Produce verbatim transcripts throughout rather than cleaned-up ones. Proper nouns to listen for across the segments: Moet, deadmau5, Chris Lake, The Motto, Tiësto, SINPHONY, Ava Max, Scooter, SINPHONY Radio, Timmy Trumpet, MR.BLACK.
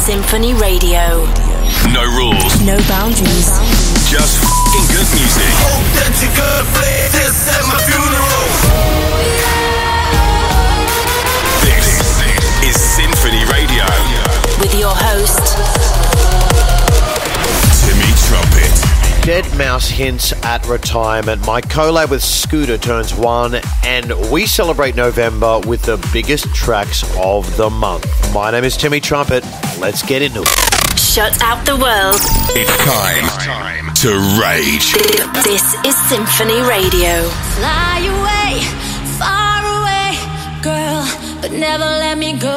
Symphony Radio. No rules. No boundaries. Just f***ing good music. Hope that you could play this at my funeral. This is Symphony Radio. With your host, Timmy Trumpet. deadmouse hints at retirement. My collab with Scooter turns one, and we celebrate November with the biggest tracks of the month. My name is Timmy Trumpet. Let's get into it. Shut out the world. It's time, it's time to rage. This is Symphony Radio. Fly away, far away, girl, but never let me go.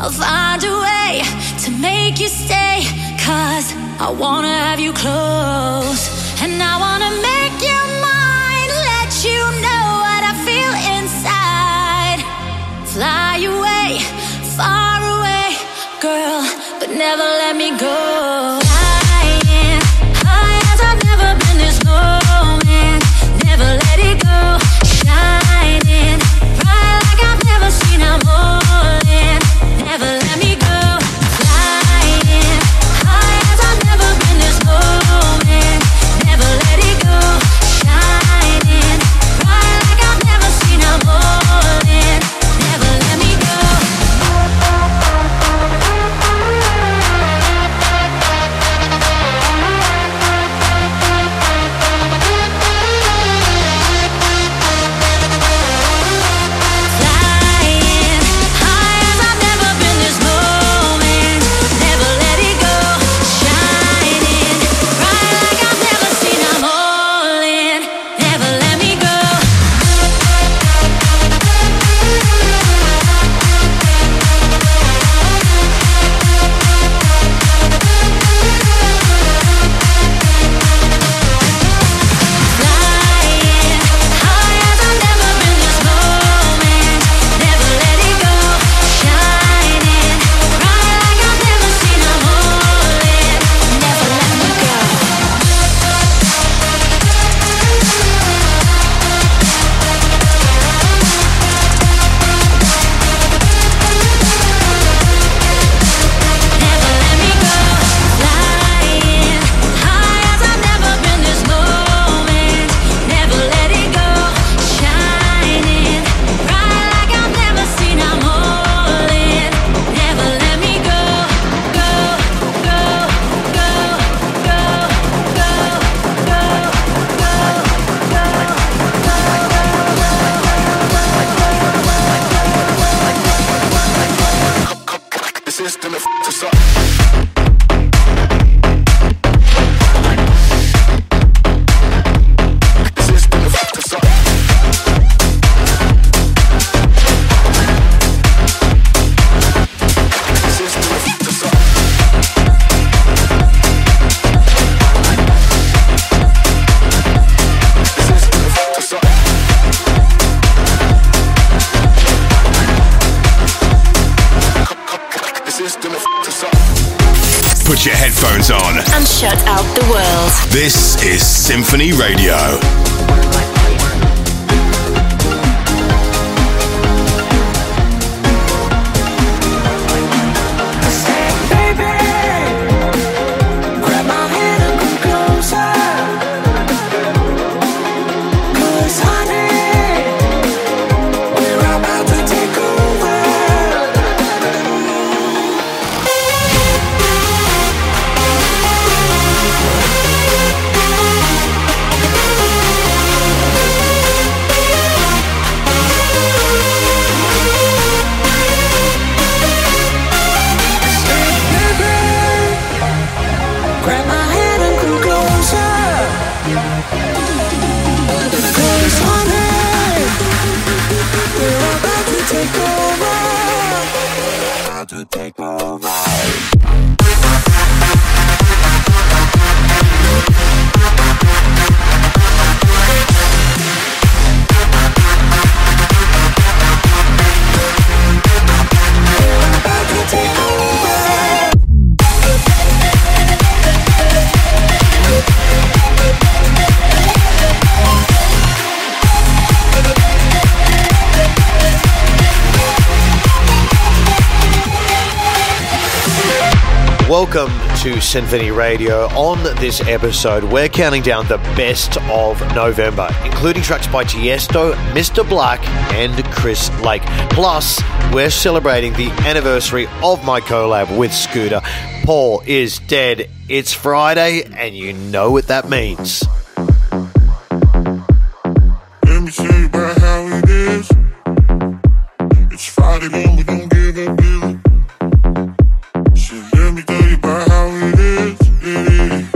I'll find a way to make you stay, 'cause I wanna have you close, and I wanna make you mine, let you know what I feel inside. Fly away, far away, girl, but never let me go. Flying high as I've never been, there's no man, never let it go. Shining bright like I've never seen, I'm falling, never let me go. This is Symphony Radio. Welcome to Sinphony Radio. On this episode, we're counting down the best of November, including tracks by Tiësto, Mister Black, and Chris Lake. Plus, we're celebrating the anniversary of my collab with Scooter. Paul is dead. It's Friday, and you know what that means. Let me tell you about how it is. It's Friday morning, we don't give a damn. Let me tell you about how it is, it is.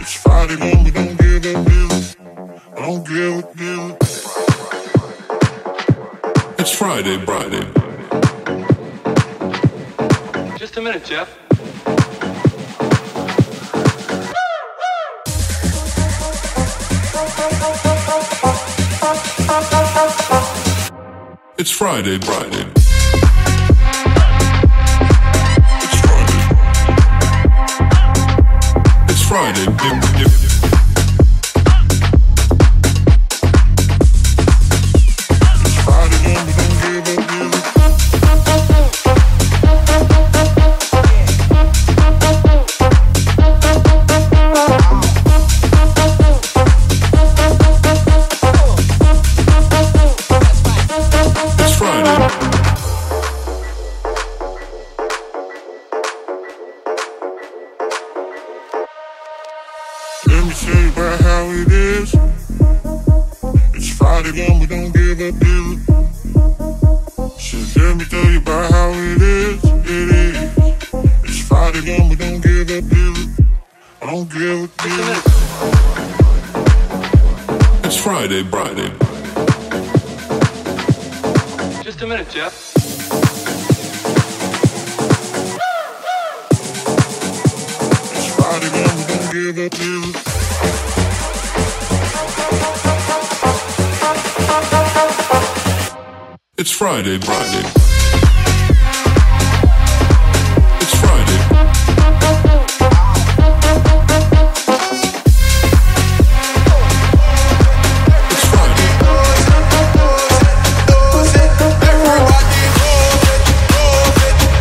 It's Friday morning, we don't give a damn. I don't give a damn. It's Friday, Friday. Just a minute, Jeff. It's Friday, Friday. It's Friday. It's Friday, and we don't give a damn. It's Friday. We don't give a damn. So let me tell you about how it is, it is. It's Friday morning, we don't give a damn. I don't give a damn. It's Friday, Friday. Just a minute, Jeff. It's Friday morning, we don't give a damn. It's Friday, Friday. It's Friday. It's Friday. Everybody knows it, knows it,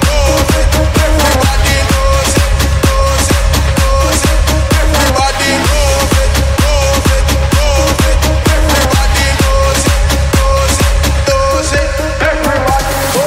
knows it. Everybody knows it, knows it, knows it. Everybody knows it, knows it, knows it. Everybody knows it. Everybody knows it.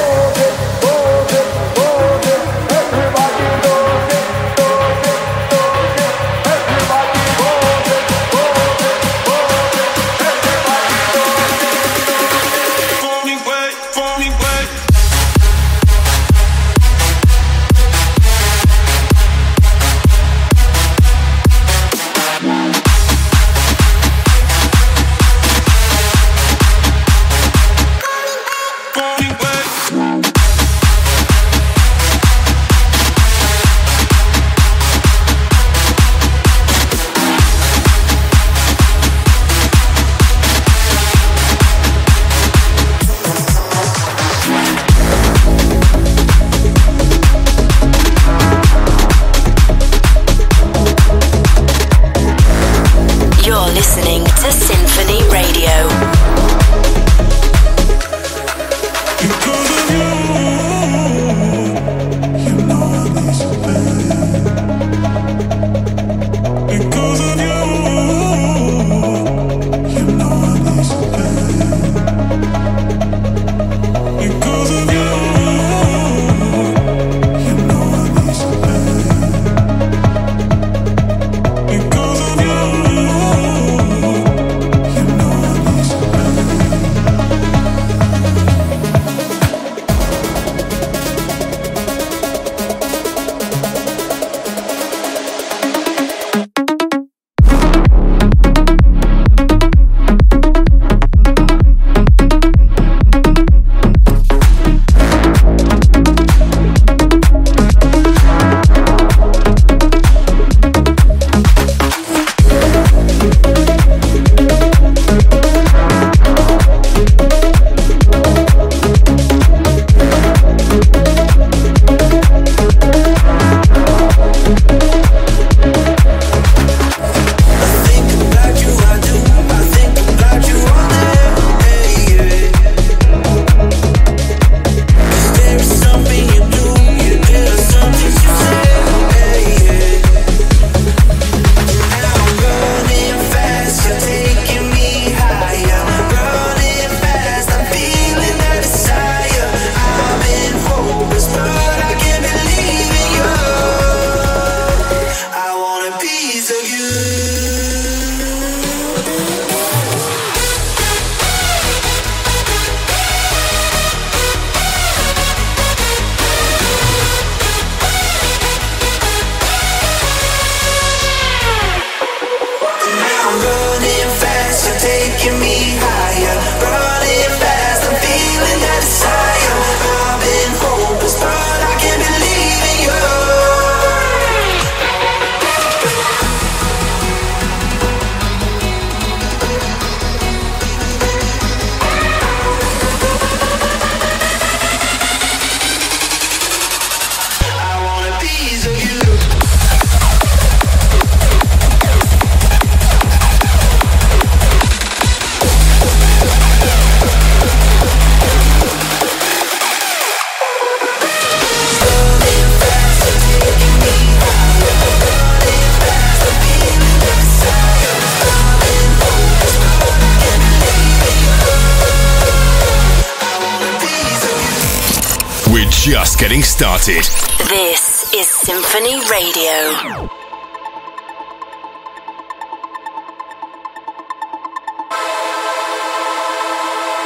just getting started. This is Symphony Radio.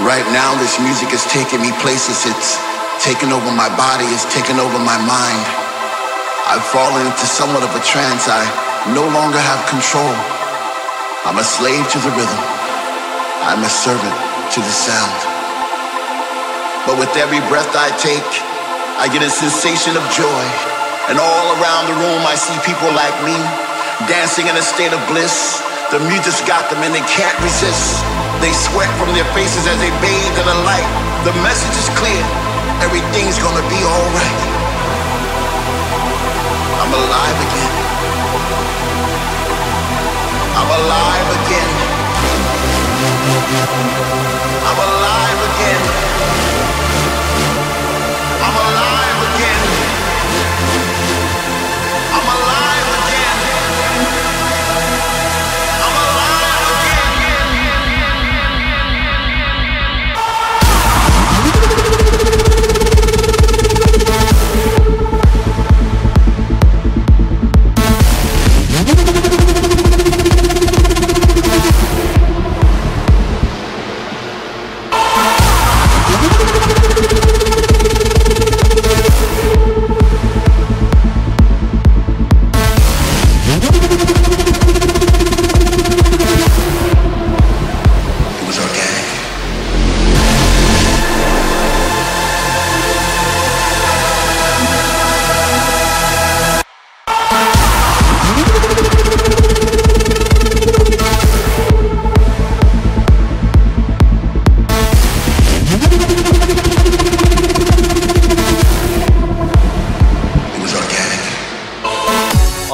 Right now, this music is taking me places. It's taking over my body. It's taking over my mind. I've fallen into somewhat of a trance. I no longer have control. I'm a slave to the rhythm. I'm a servant to the sound. But with every breath I take, I get a sensation of joy. And all around the room, I see people like me dancing in a state of bliss. The music's got them and they can't resist. They sweat from their faces as they bathe in the light. The message is clear. Everything's gonna be alright. I'm alive again. I'm alive again. I'm alive again. I'm alive again. I'm alive again. I'm alive.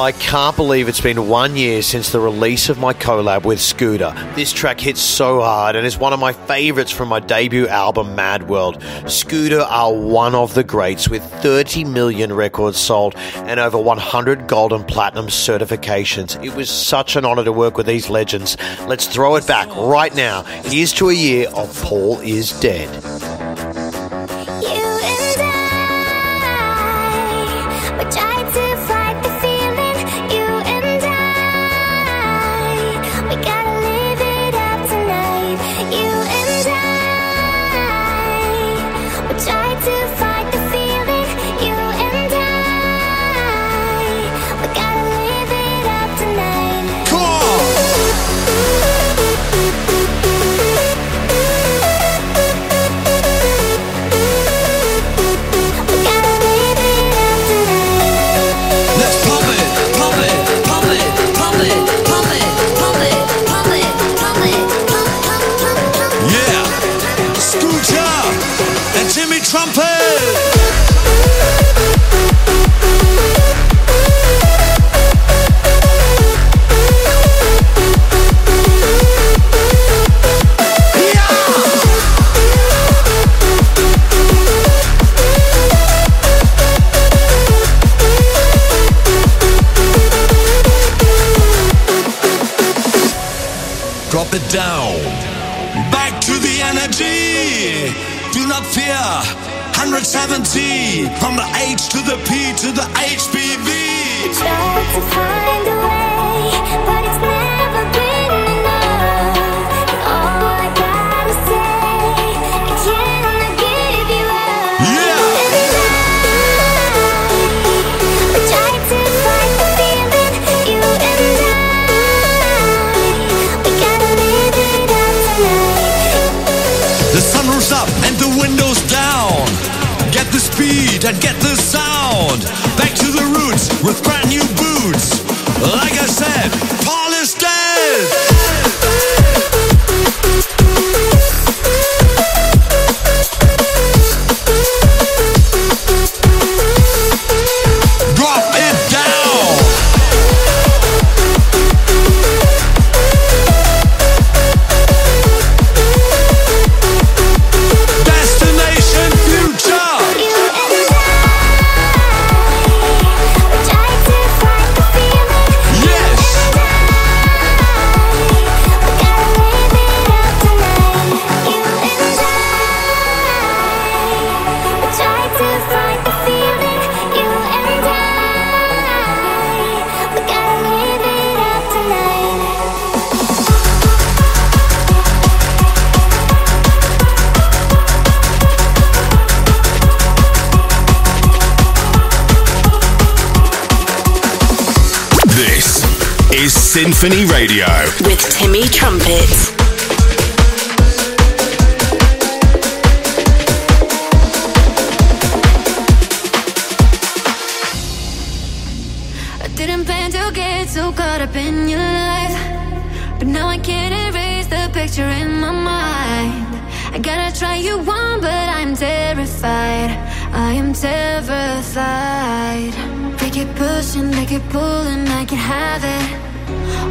I can't believe it's been one year since the release of my collab with Scooter. This track hits so hard and is one of my favourites from my debut album, Mad World. Scooter are one of the greats, with thirty million records sold and over one hundred gold and platinum certifications. It was such an honour to work with these legends. Let's throw it back right now. Here's to a year of Paul is Dead. Timmy Trumpet! Drop it down. Back to the energy. Do not fear, one seventy, from the H to the P to the H P V. Try to find a way, but it's never been enough. And all I gotta say, I cannot give you up. Yeah! And I, we tried to fight the feeling, you and I. We gotta live it up tonight. The sun rose up. The windows down, get the speed and get the sound, back to the roots with brand new boots, like I said, Paul is dead! Try to is Sinphony Radio with Timmy Trumpet. I didn't plan to get so caught up in your life, but now I can't erase the picture in my mind. I gotta try you on, but I'm terrified. I am terrified. They keep pushing, they keep pulling, I can have it.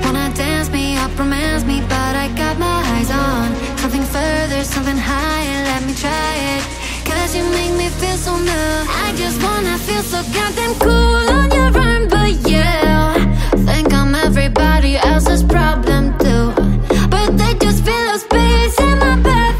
Wanna dance me up, romance me, but I got my eyes on something further, something higher, let me try it. Cause you make me feel so new, I just wanna feel so goddamn cool on your arm, but yeah, think I'm everybody else's problem too, but they just feel a space in my back.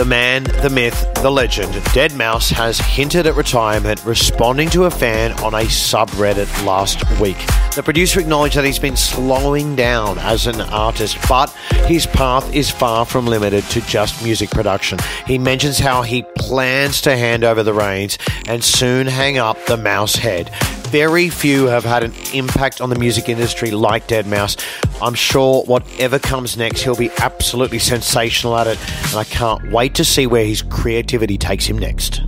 The man, the myth, the legend, deadmau five has hinted at retirement, responding to a fan on a subreddit last week. The producer acknowledged that he's been slowing down as an artist, but his path is far from limited to just music production. He mentions how he plans to hand over the reins and soon hang up the mouse head. Very few have had an impact on the music industry like deadmau five. I'm sure whatever comes next, he'll be absolutely sensational at it, and I can't wait to see where his creativity takes him next.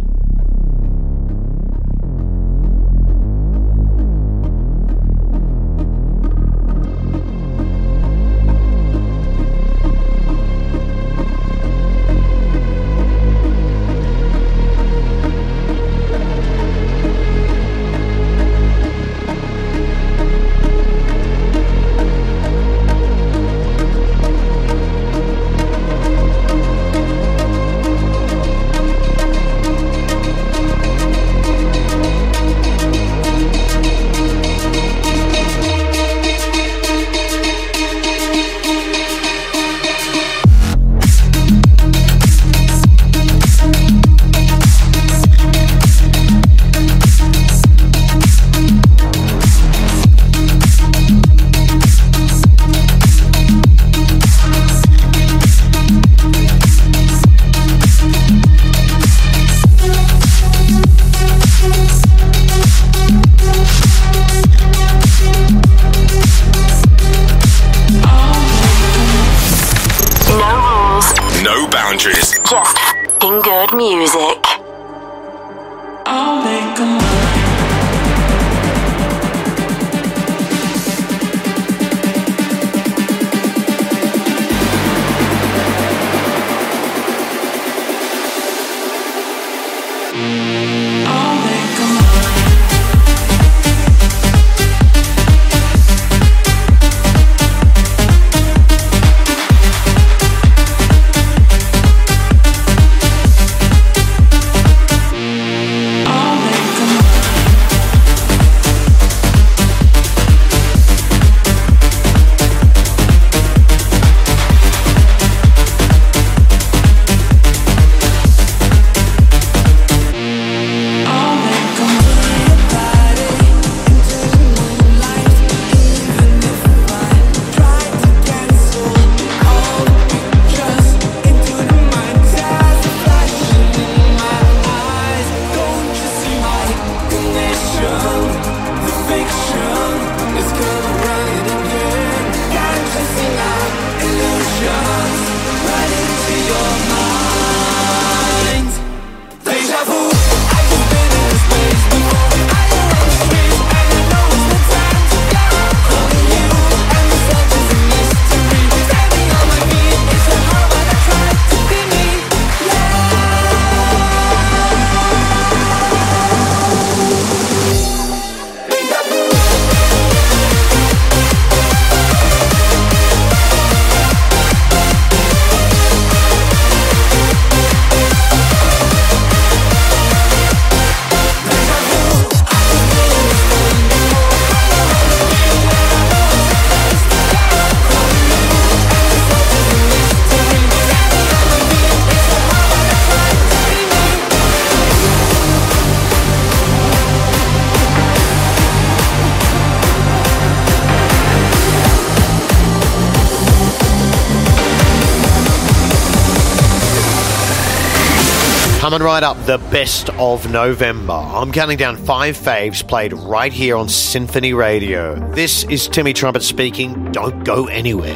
Coming right up, the best of November. I'm counting down five faves played right here on Sinphony Radio. This is Timmy Trumpet speaking. Don't go anywhere.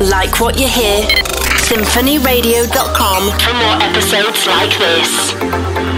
Like what you hear? Sinphony radio dot com for more episodes like this.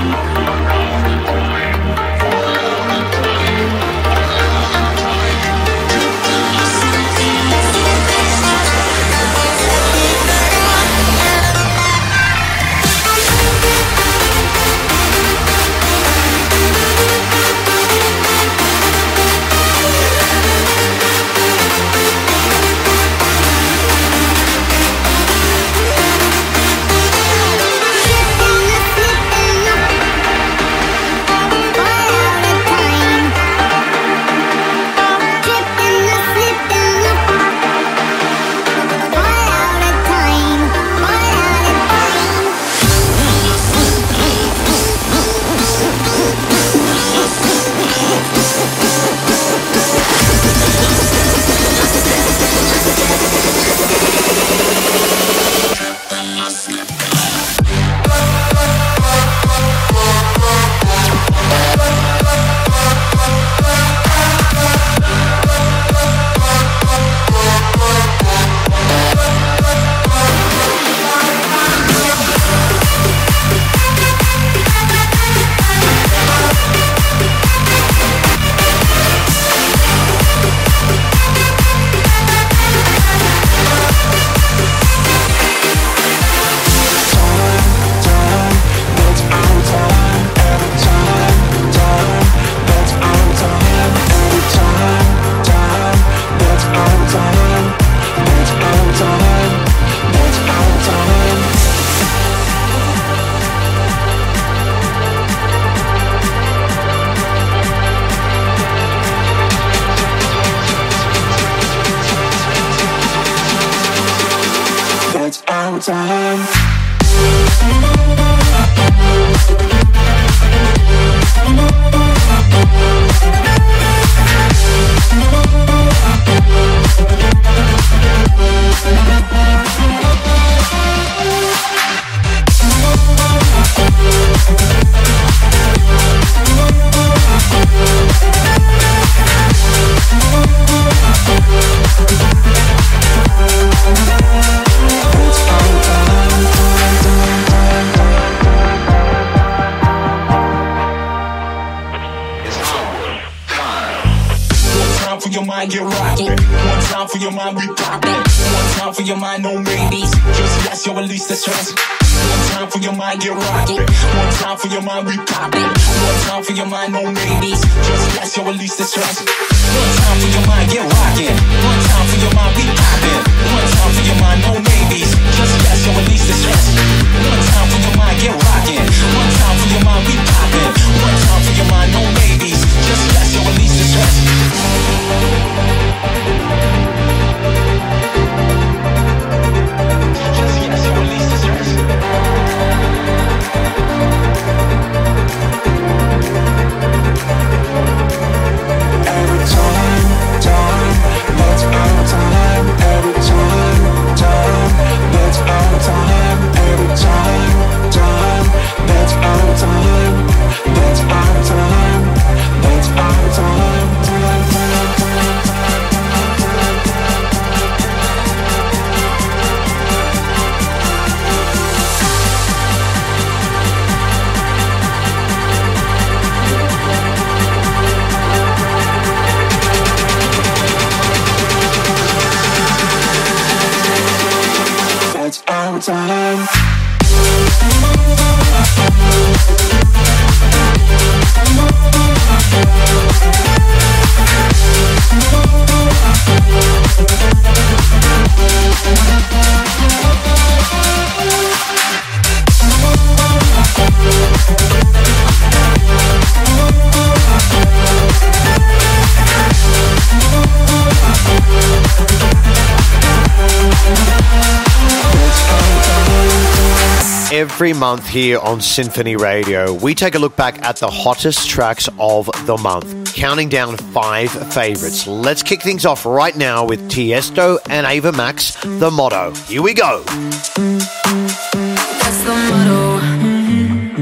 Every month here on Sinphony Radio, we take a look back at the hottest tracks of the month, counting down five favourites. Let's kick things off right now with Tiësto and Ava Max, The Motto. Here we go. That's the motto. Mm-hmm.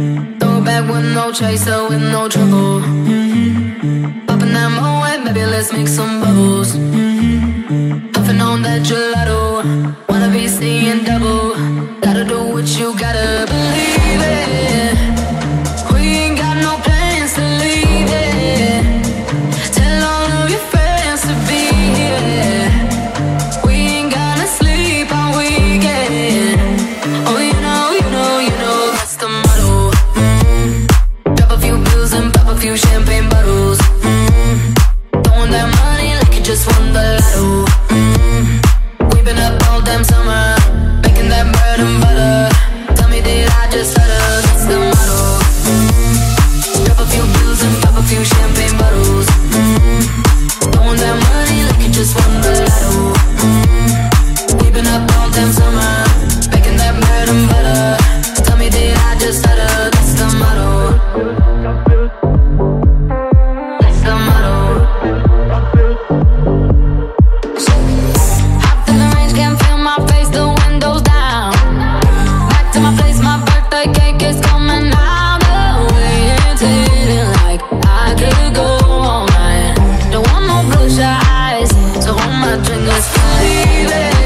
like with no chaser, with no trouble. Mm-hmm. Popping that Moet, baby, let's make some bubbles. Mm-hmm. Puffing on that gelato, wanna be seeing double. Gotta do what you gotta believe in. Eyes, so hold my fingers, baby.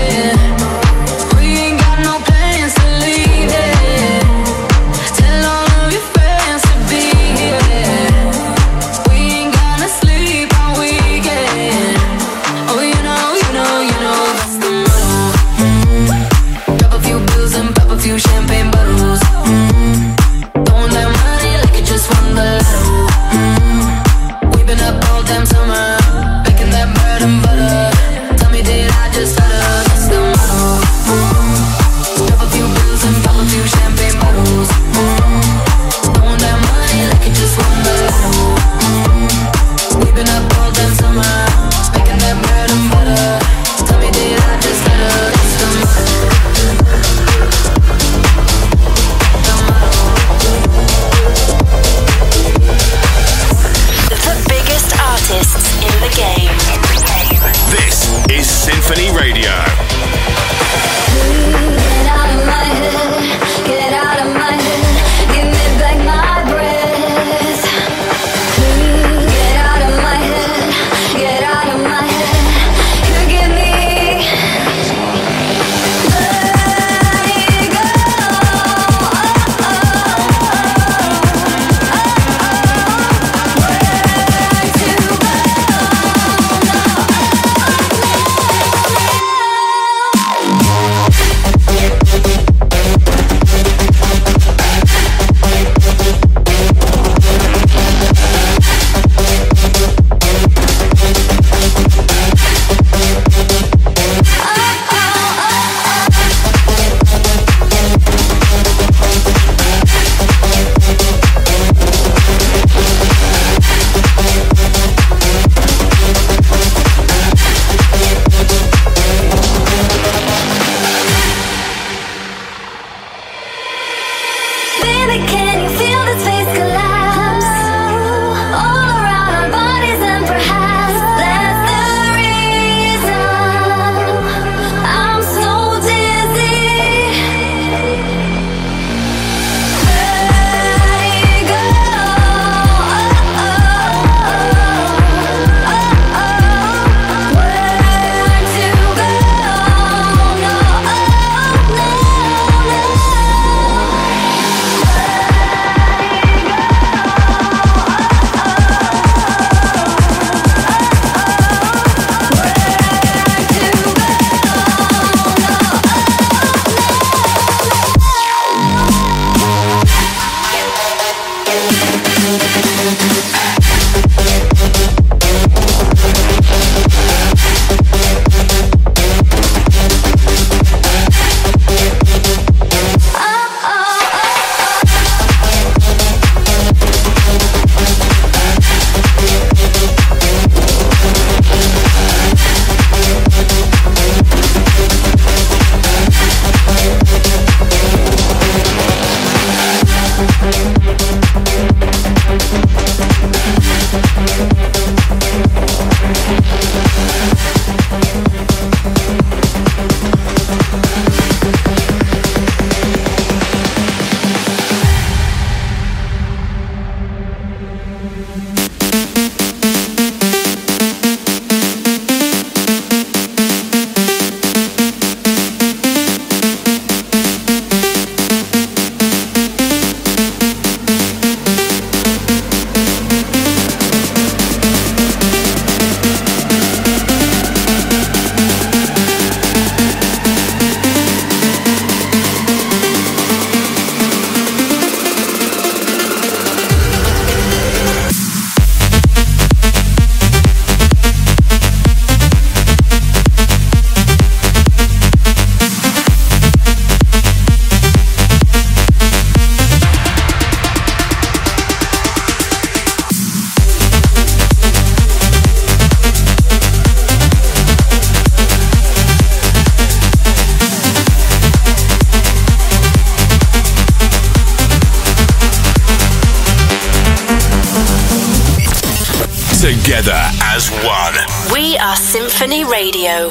together as one. We are Symphony Radio.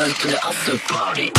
To the after party.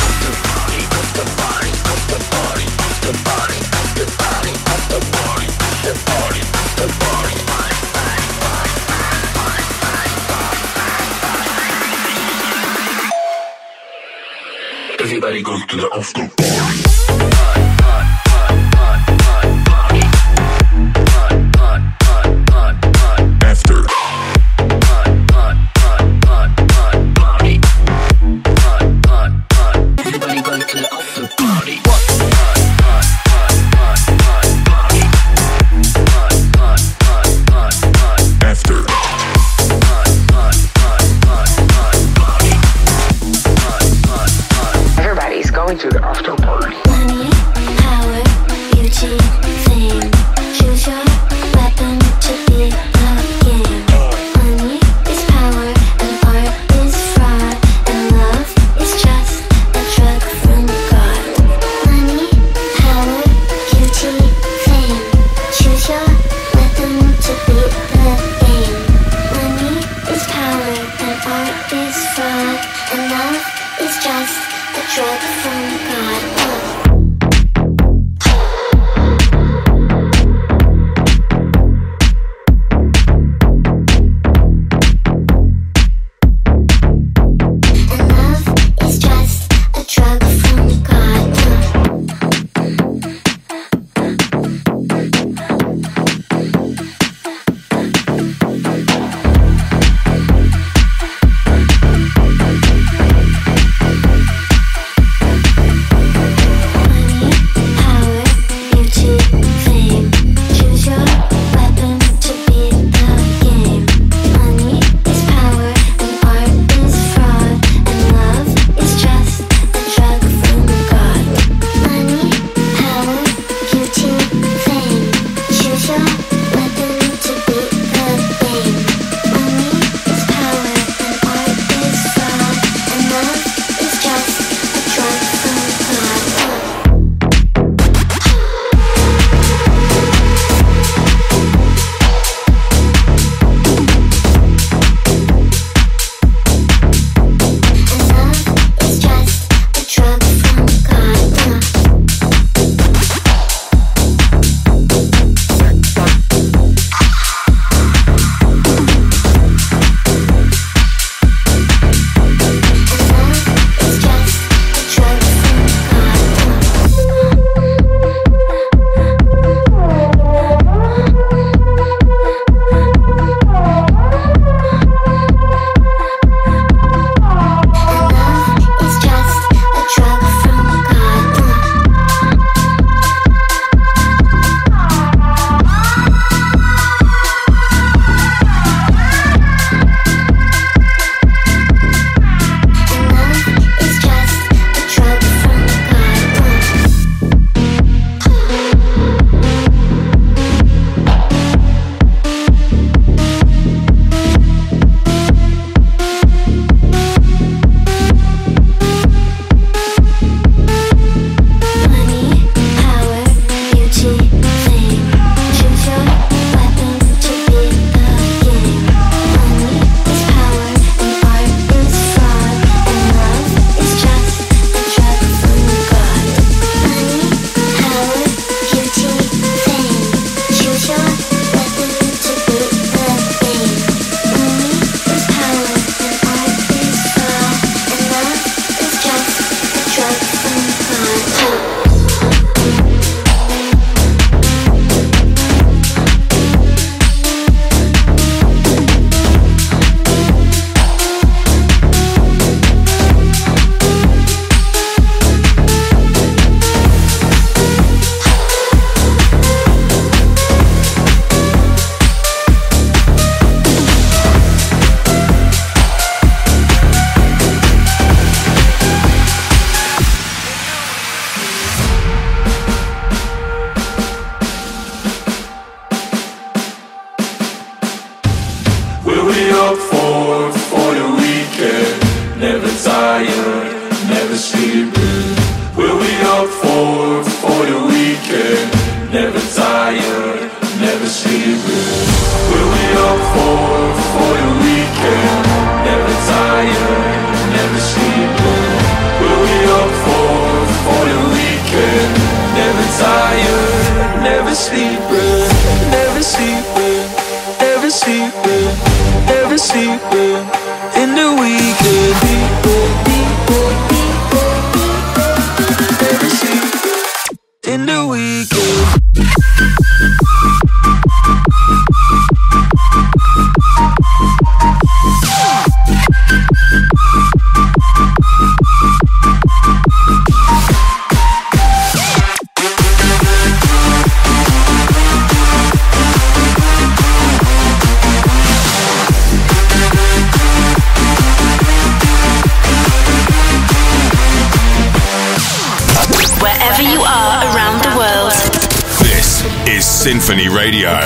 Sinphony Radio.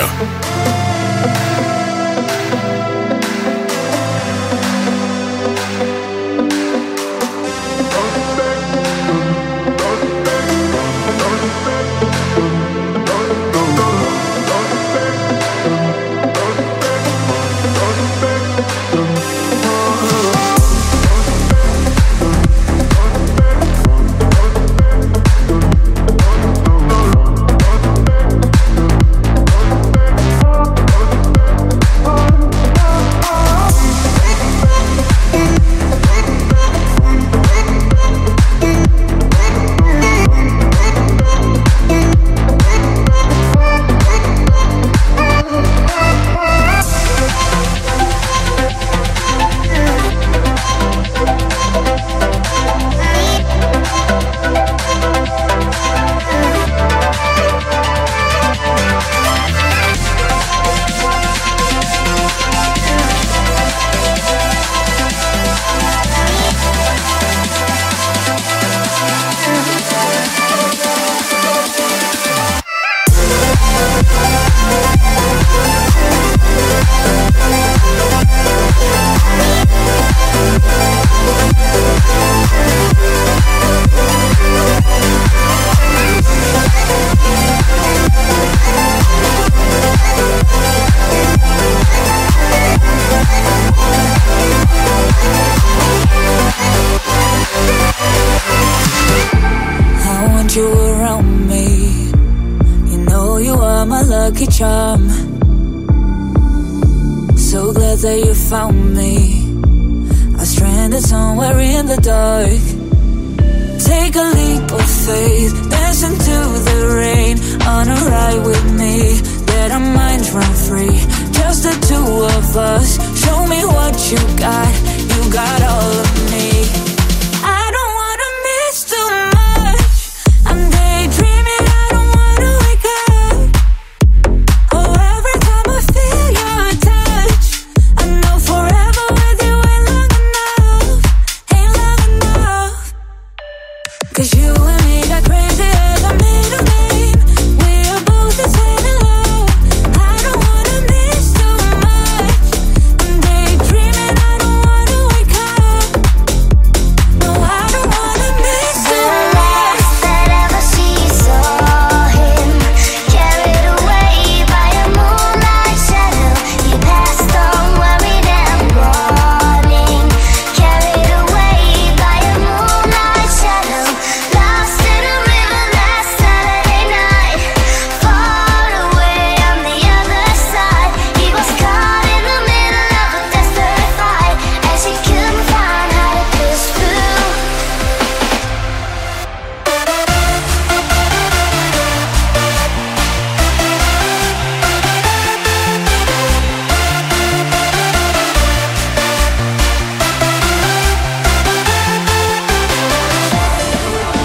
lucky charm. So glad that you found me. I stranded somewhere in the dark. Take a leap of faith, dance into the rain. On a ride with me, let our minds run free. Just the two of us, show me what you got. You got all of me. I don't wanna miss too much. I'm daydreaming, I don't wanna wake up. Oh, every time I feel your touch, I know forever with you ain't long enough. Ain't long enough. Cause you and me got crazy as a middle name. We are both the same in love. I don't wanna miss too much. I'm daydreaming, I don't wanna wake up. No, I don't wanna miss The too much. last that ever she saw him, carried away by a moonlight shadow. He passed on worried and warning, carried away by a moonlight shadow. Lost in a river last Saturday night, far away on the other side. He was caught in the middle of a desperate fight, and she couldn't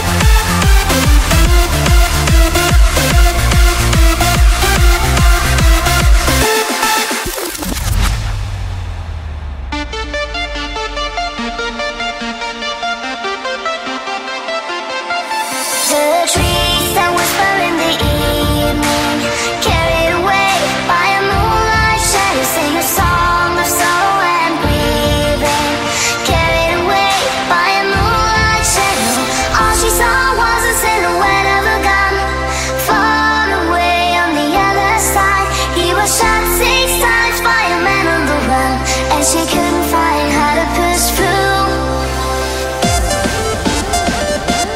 find how to push through. The trees that whisper in the evening, carried away by a moonlight shadow, sing a song of sorrow and grieving, carried away by a moonlight shadow. All she saw was a silhouette of a gun, far away on the other side. He was shot six times by a man on the run, and she couldn't find how to push through. The last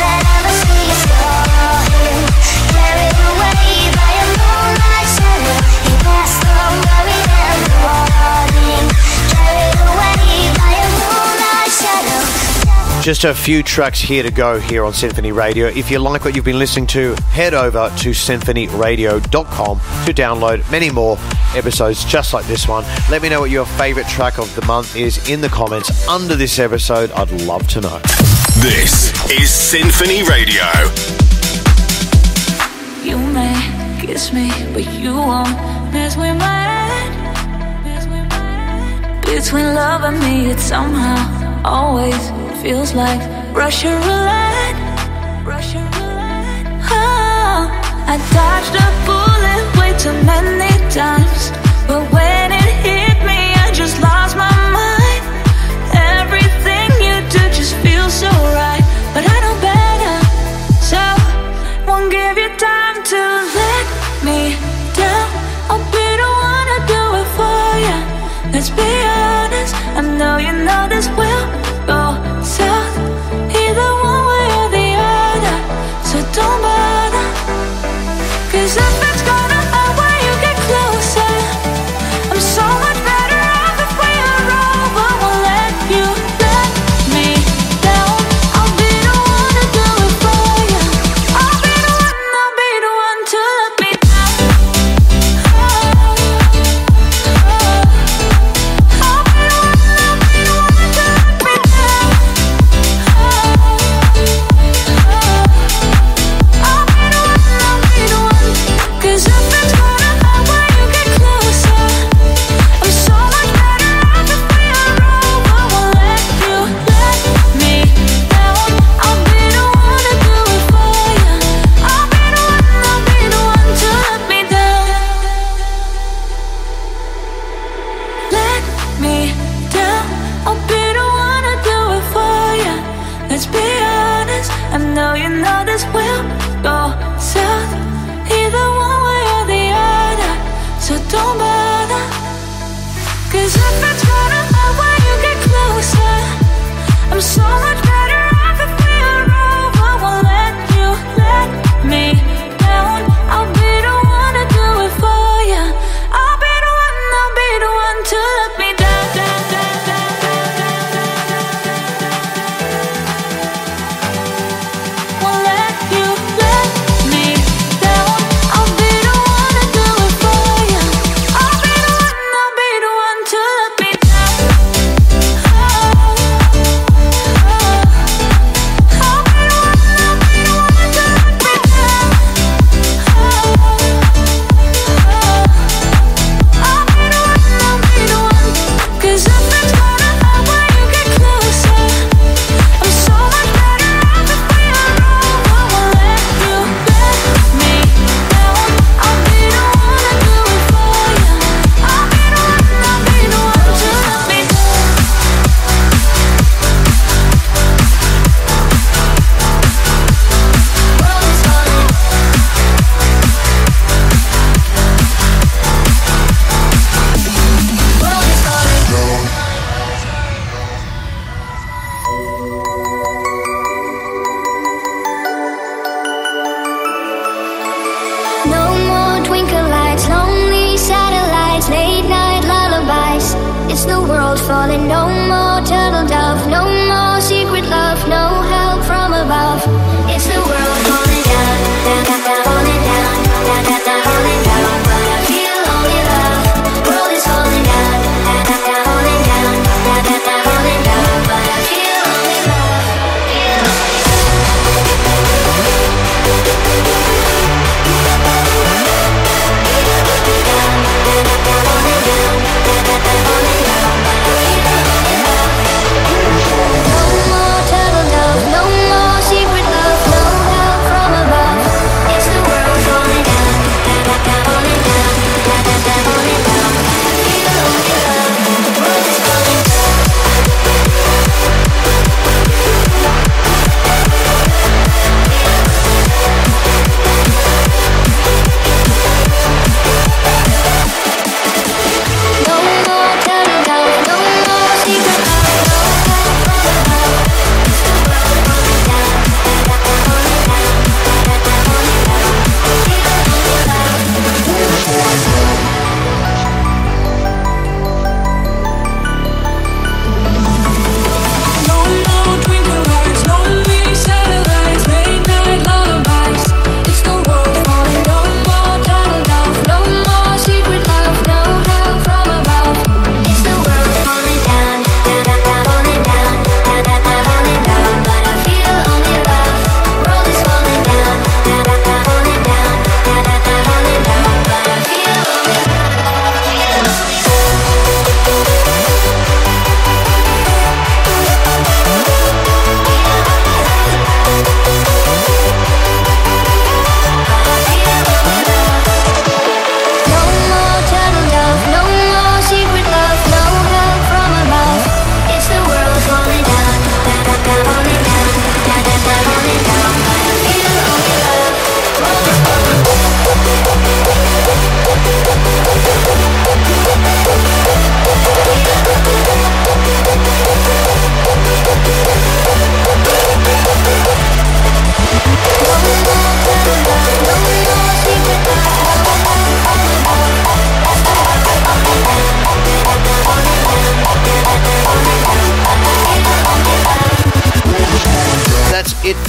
that ever she saw him, carried away by a moonlight shadow. He passed on worried and warning, carried away by a moonlight shadow. Just a few tracks here to go here on Sinphony Radio. If you like what you've been listening to, head over to sinphony radio dot com to download many more episodes just like this one. Let me know what your favourite track of the month is in the comments under this episode. I'd love to know. This is Sinphony Radio. You may kiss me, but you won't mess with my head. Between love and me, it somehow always feels like Russian roulette. Oh, I dodged a bullet way too many times, but when it hit me, I just lost my mind. Everything you do just feels so right, but I know better, so won't give you time to let me down. I'll be the one to do it for you. Let's be honest, I know you know this will go south, either one way or the other, so don't bother. Cause if it's gonna hurt when you get closer, you know this will go south, either one way or the other, so don't bother. Cause if I try to love when you get closer, I'm so much better off if we are over. I won't let you let me down, I'll be the one to do it for you. I'll be the one, I'll be the one to let me down.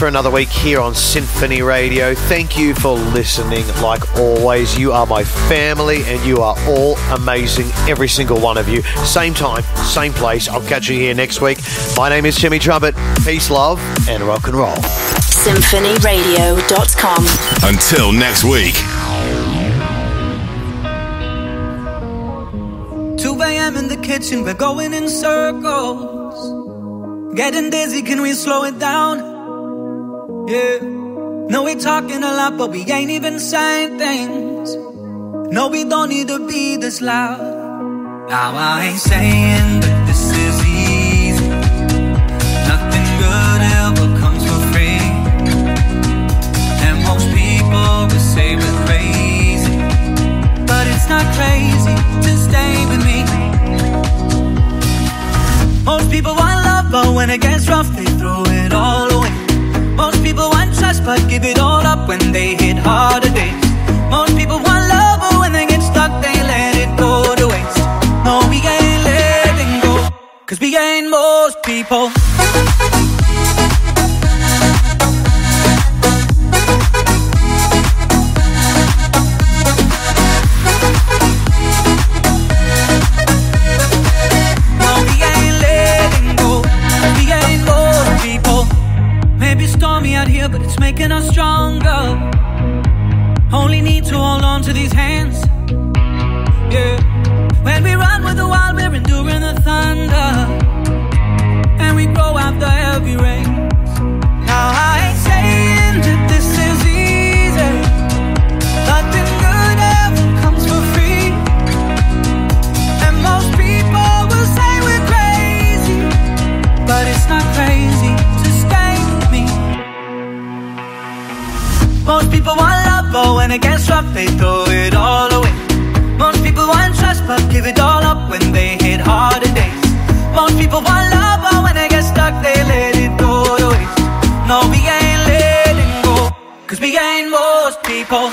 For another week here on Sinphony Radio. Thank you for listening. Like always, you are my family and you are all amazing, every single one of you. Same time, same place. I'll catch you here next week. My name is Timmy Trumpet. Peace, love, and rock and roll. Sinphony radio dot com. Until next week. two a.m. in the kitchen, we're going in circles. Getting dizzy, can we slow it down? Yeah, no, we're talking a lot, but we ain't even saying things. No, we don't need to be this loud. Now I ain't saying that this is easy. Nothing good ever comes for free. it gets rough, they throw it all away. Most people want trust, but give it all up when they hit harder days. Most people want love, but when they get stuck, they let it go to waste. No, we ain't letting go, 'cause we ain't most people. But it's making us stronger. Only need to hold on to these hands. Yeah. When we run with the wild, we're enduring the thunder, and we grow out the heavy rains. Now I ain't saying that this is easy. Nothing good ever comes for free, and most people will say we're crazy, but it's not crazy. Most people want love, but when it gets rough, they throw it all away. Most people want trust, but give it all up when they hit harder days. Most people want love, but when they get stuck, they let it go to waste. No, we ain't letting go, 'cause we ain't most people.